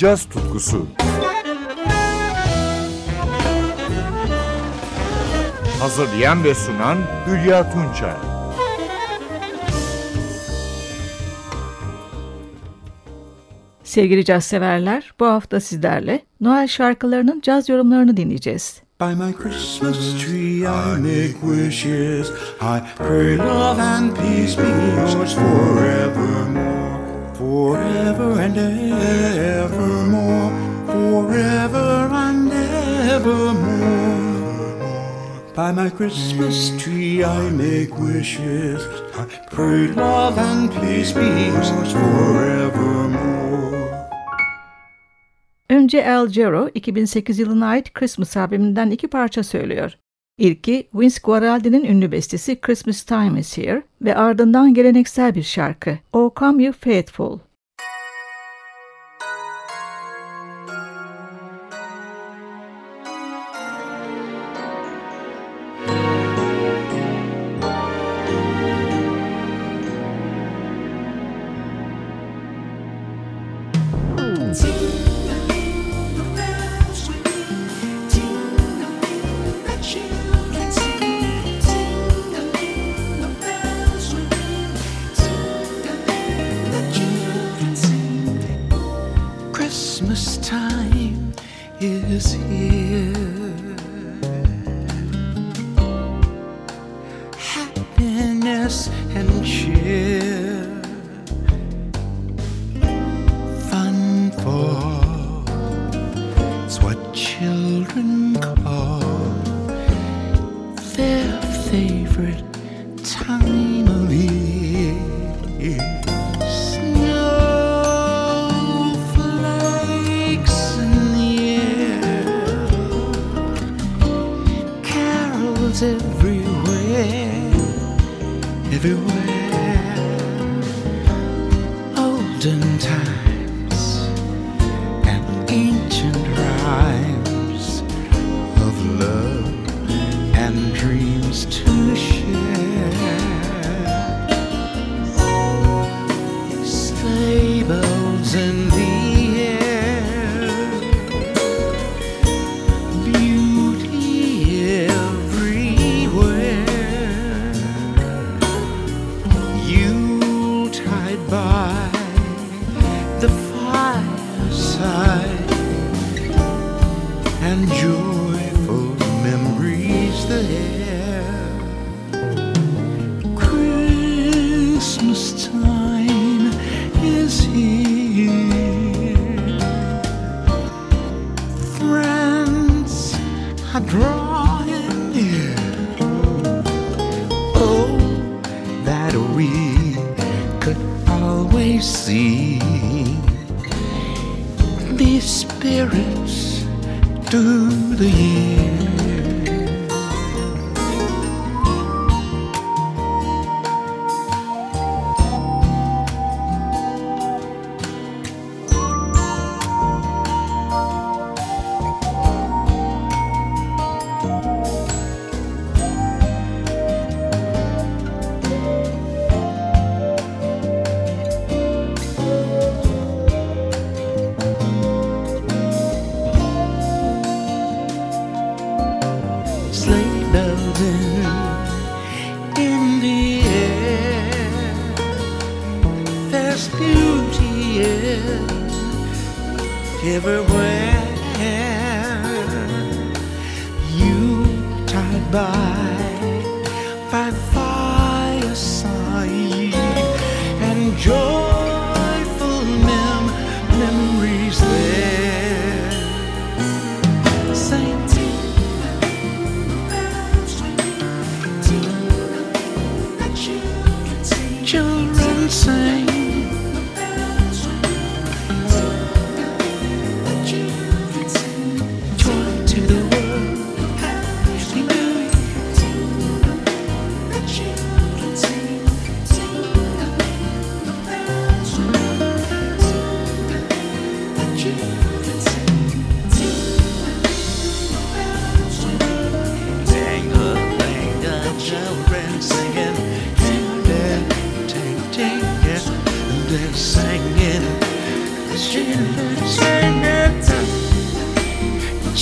Caz tutkusu. Hazırlayan ve sunan Hülya Tunçay. Sevgili caz severler, bu hafta sizlerle Noel şarkılarının caz yorumlarını dinleyeceğiz. By my Christmas tree I make wishes, I pray love and peace be yours forevermore, forever and evermore, forever and evermore. By my Christmas tree I make wishes, I pray love and peace be yours forevermore. Önce Al Jarreau 2008 yılına ait Christmas albümünden iki parça söylüyor. İlki Vince Guaraldi'nin ünlü bestesi Christmas Time Is Here ve ardından geleneksel bir şarkı O Come You Faithful.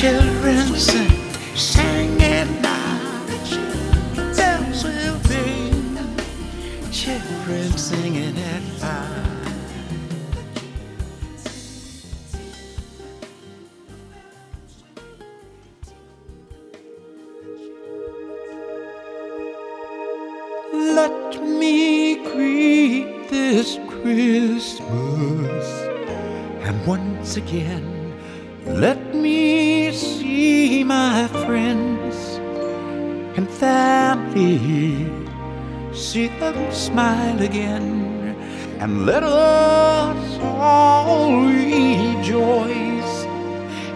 children sing, sing and I dance with them. Children singing at five. Let me greet this Christmas, and once again, let me see my friends and family, see them smile again, and let us all rejoice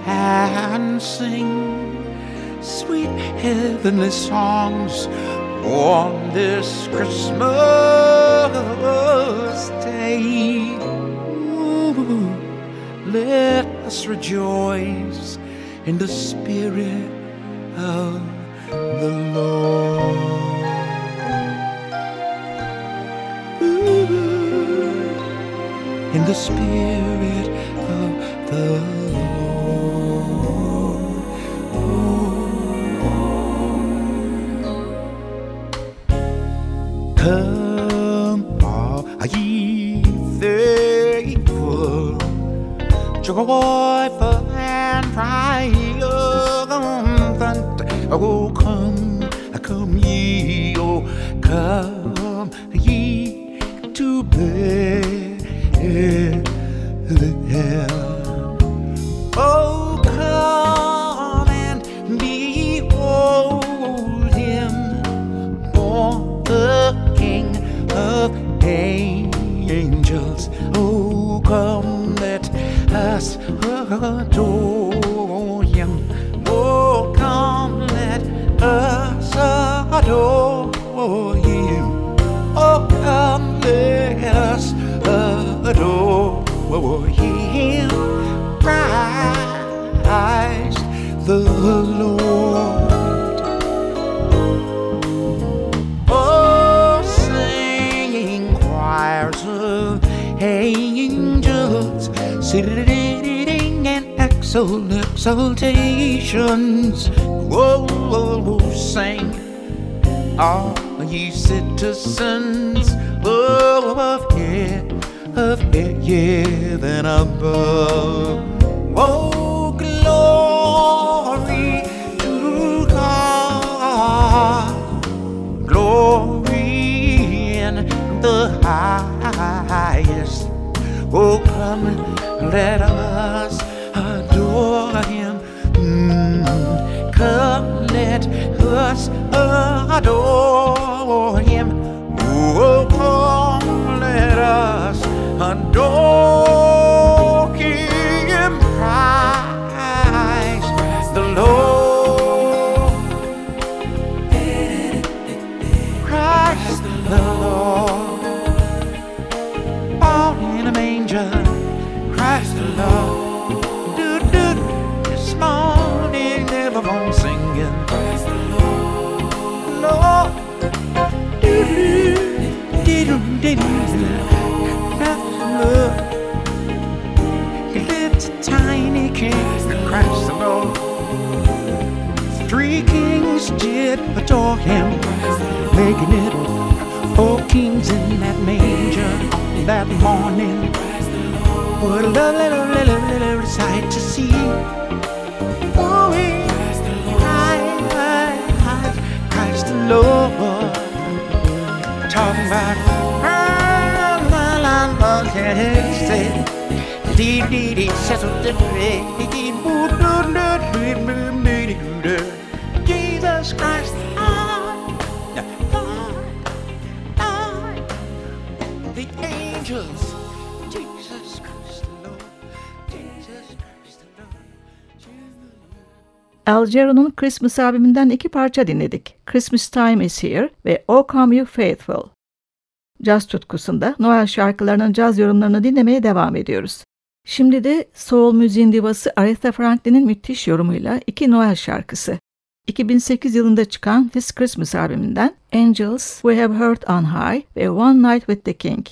and sing sweet heavenly songs on this Christmas day. Ooh, let us rejoice in the spirit of the Lord. Ooh, in the spirit of the Lord. Come, all ye faithful, joyful and triumphant. Oh, come, come ye, oh, come ye to Bethlehem. Oh, come and behold him, born the King of angels. Oh, come, let us adore him. Oh, come, let us adore him. Oh, come, let us adore him. Christ the Lord. Angels singing in exaltations. Whoa, whoa, whoa, sing, all ye citizens of heaven above. Oh, glory to God, glory in the highest. Oh, come and let us adore him. Come, let us adore him. Oh, come, let us adore him. Christ the Lord. Christ the Lord. Christ the Lord, do do. This morning everyone singing Christ the Lord, Lord, do do, do do, do. Little tiny king, Christ the Lord. Three kings did adore him, making it 4 kings in that manger. That morning, what a lovely, lovely, lovely sight to see. Oh, Christ the Lord, talking about my land, dee settled the day. Jesus Christ. Jesus Christ alone, Jesus Christ alone. Al Jarreau'nun Christmas albümünden 2 parça dinledik. Christmas Time Is Here ve O Come You Faithful. Caz tutkusunda Noel şarkılarının caz yorumlarını dinlemeye devam ediyoruz. Şimdi de soul müziğin divası Aretha Franklin'in müthiş yorumuyla 2 Noel şarkısı. 2008 yılında çıkan This Christmas albümünden Angels We Have Heard On High ve One Night With The King.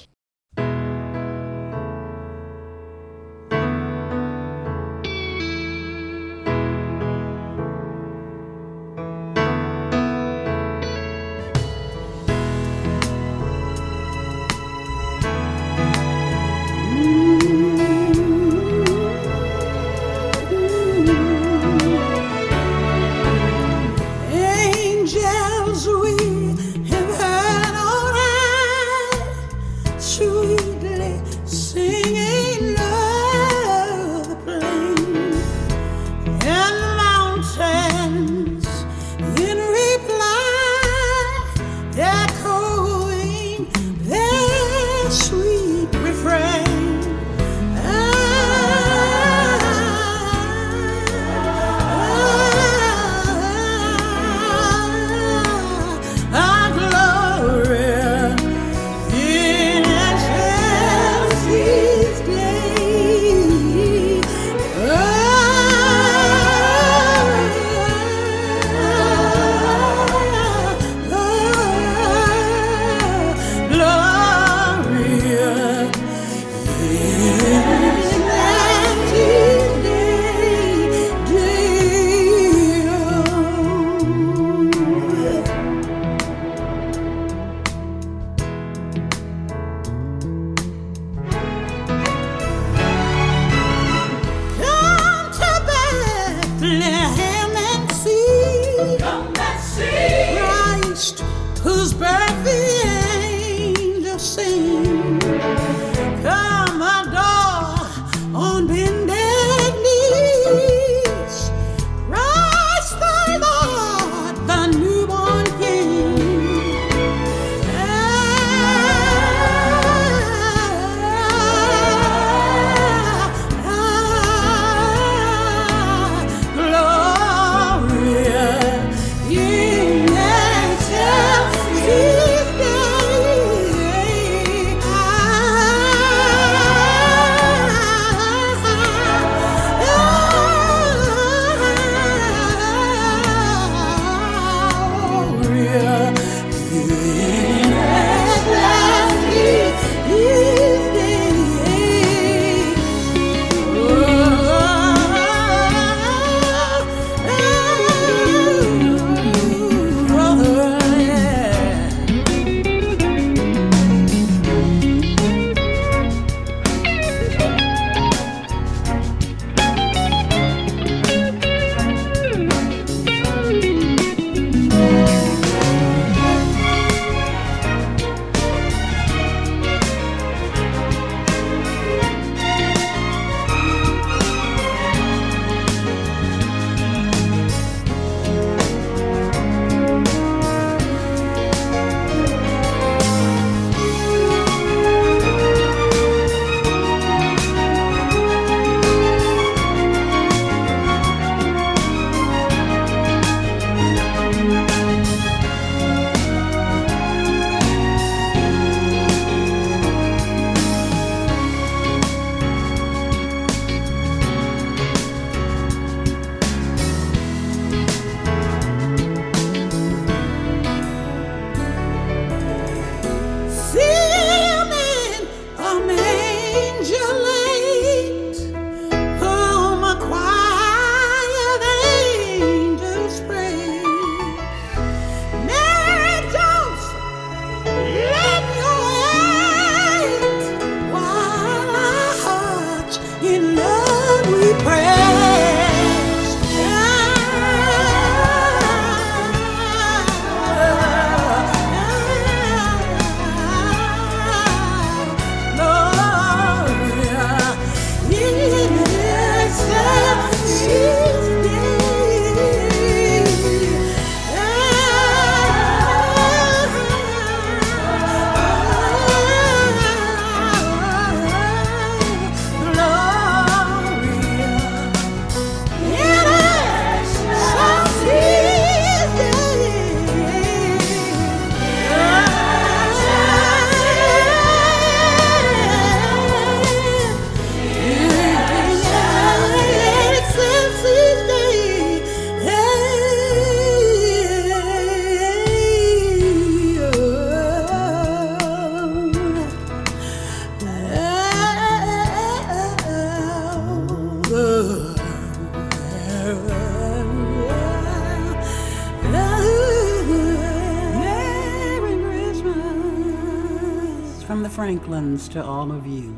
Franklins to all of you.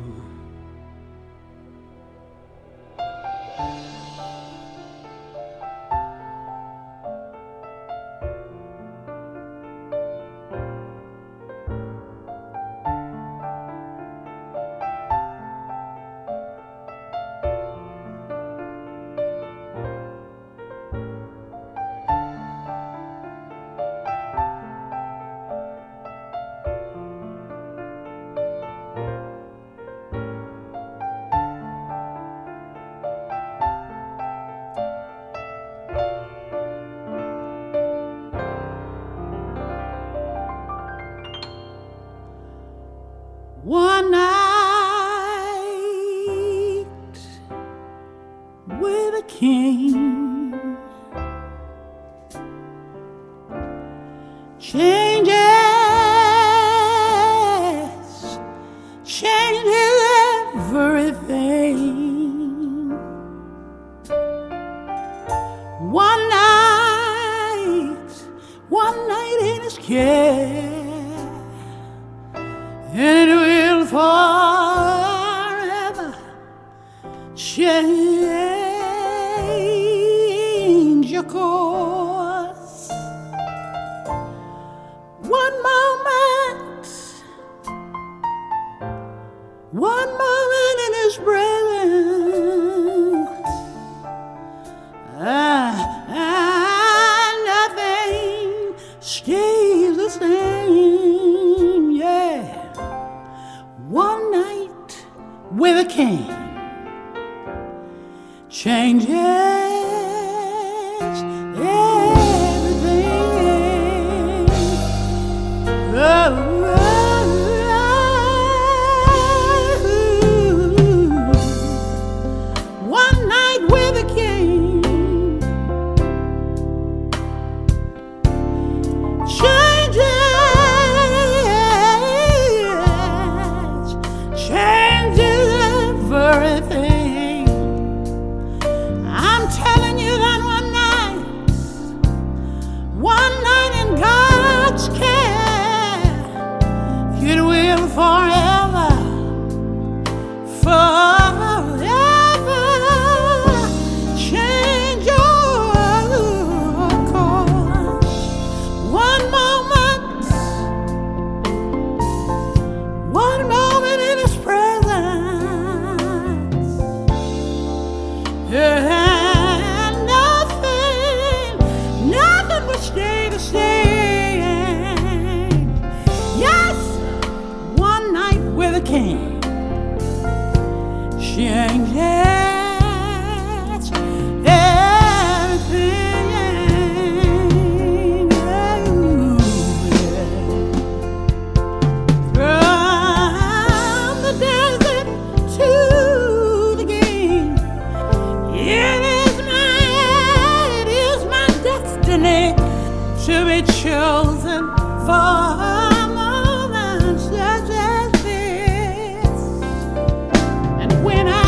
And when I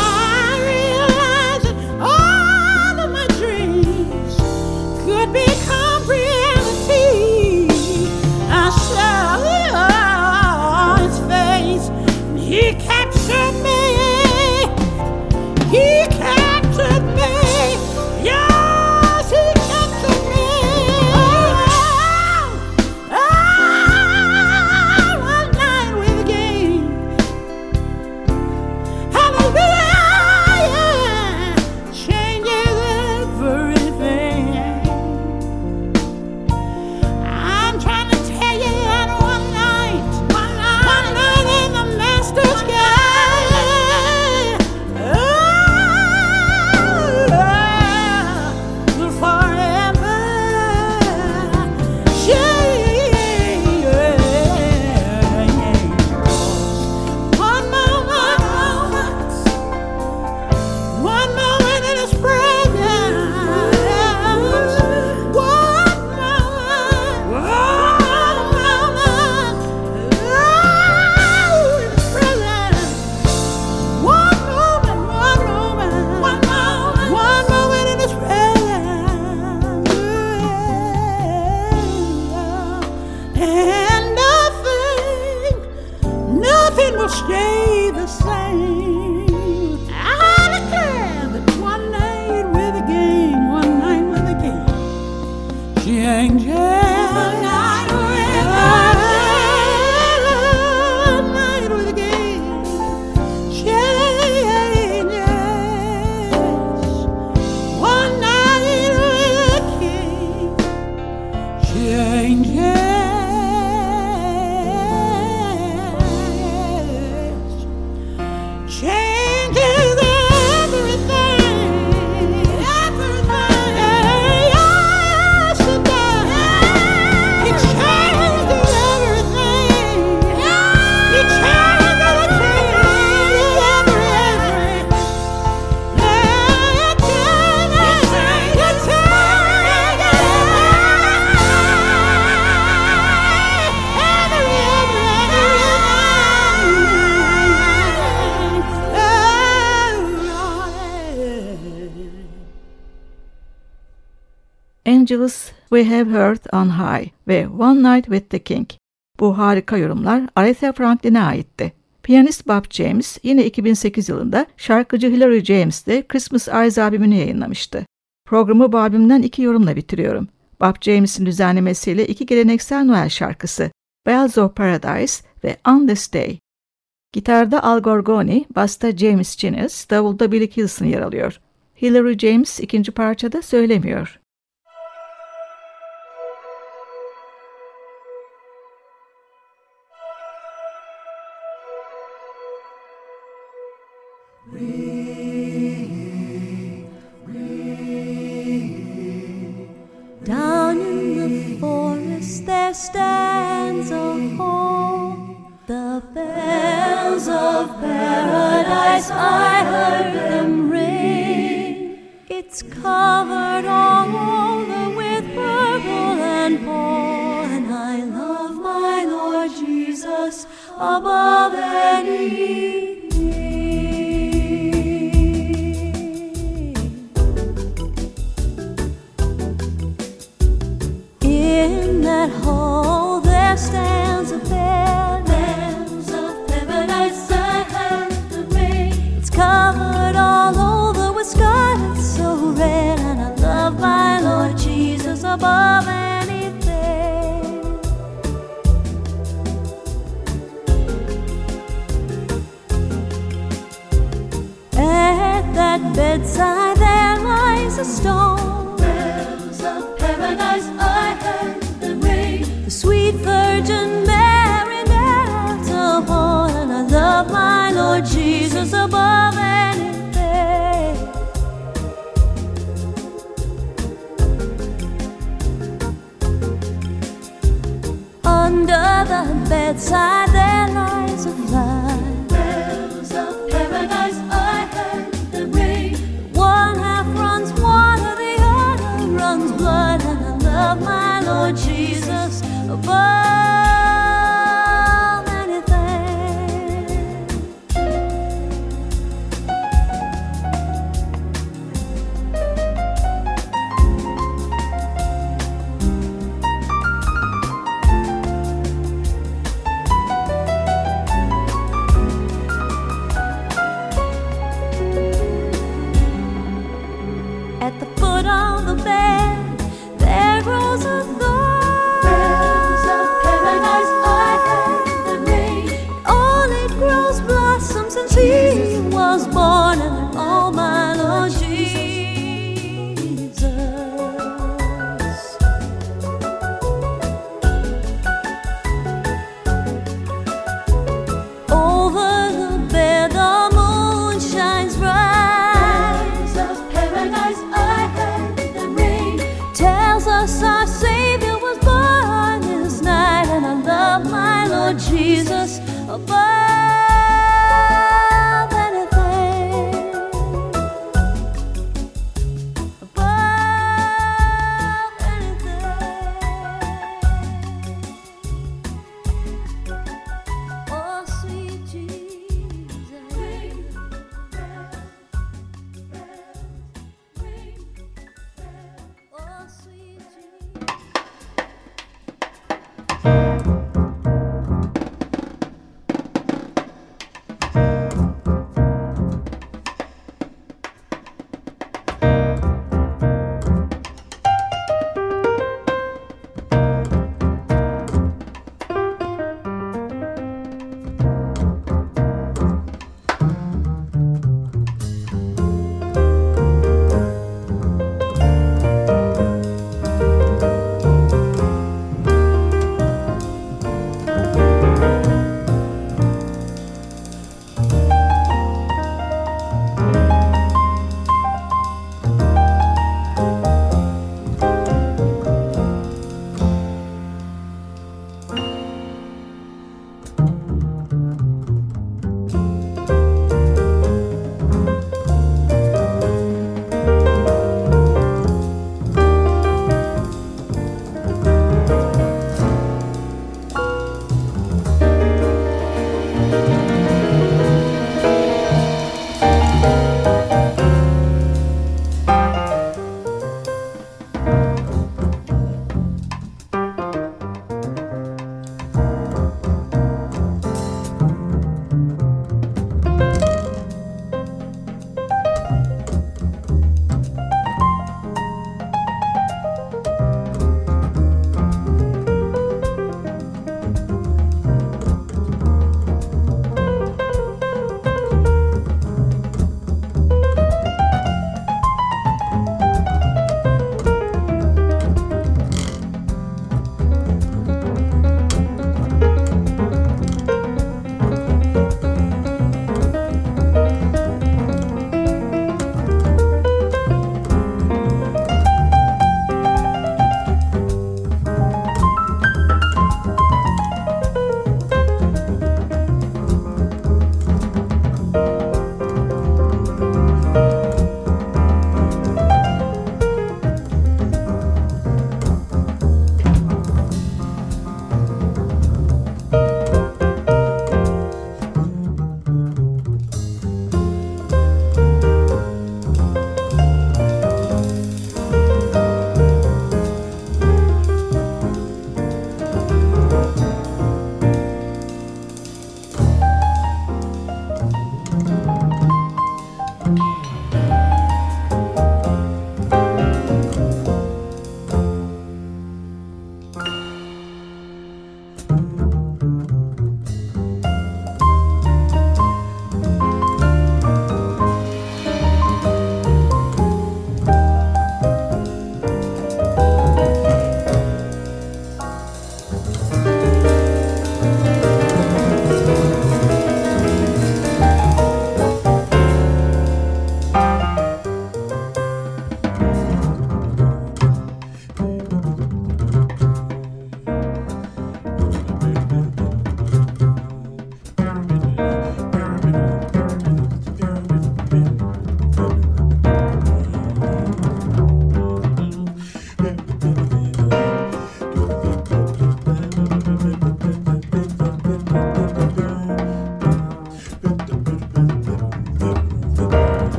Angels We Have Heard on High ve One Night with the King. Bu harika yorumlar Aretha Franklin'e aitti. Piyanist Bob James yine 2008 yılında şarkıcı Hilary James'le Christmas Eyes albümünü yayınlamıştı. Programı bu albümden 2 yorumla bitiriyorum. Bob James'in düzenlemesiyle 2 geleneksel Noel şarkısı Bells of Paradise ve On This Day. Gitarda Al Gorgoni, basta James Jennings, davulda Billy Higgins yer alıyor. Hilary James 2. parçada söylemiyor. Down in the forest there stands a home, the bells of paradise, I heard them ring. It's covered all over with purple and pall, and I love my Lord Jesus above any. Above anything, at that bedside there lies a stone. Bells of paradise, I heard the ring. The sweet Virgin Mary knelt upon, and I love my Lord Jesus above anything. Under the bedside there lies a fly. Bells of paradise, I heard the ring. One half runs water, the other runs blood, and I love my Lord Jesus above anything.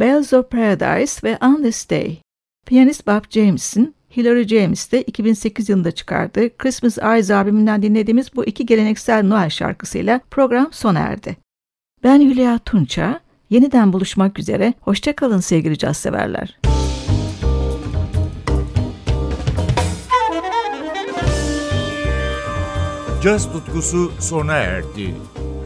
Bells of Paradise ve On This Day. Piyanist Bob James'in Hilary James'te 2008 yılında çıkardığı Christmas Eyes albümünden dinlediğimiz bu iki geleneksel Noel şarkısıyla program sona erdi. Ben Hülya Tunçay. Yeniden buluşmak üzere. Hoşça kalın sevgili caz severler. Caz tutkusu sona erdi.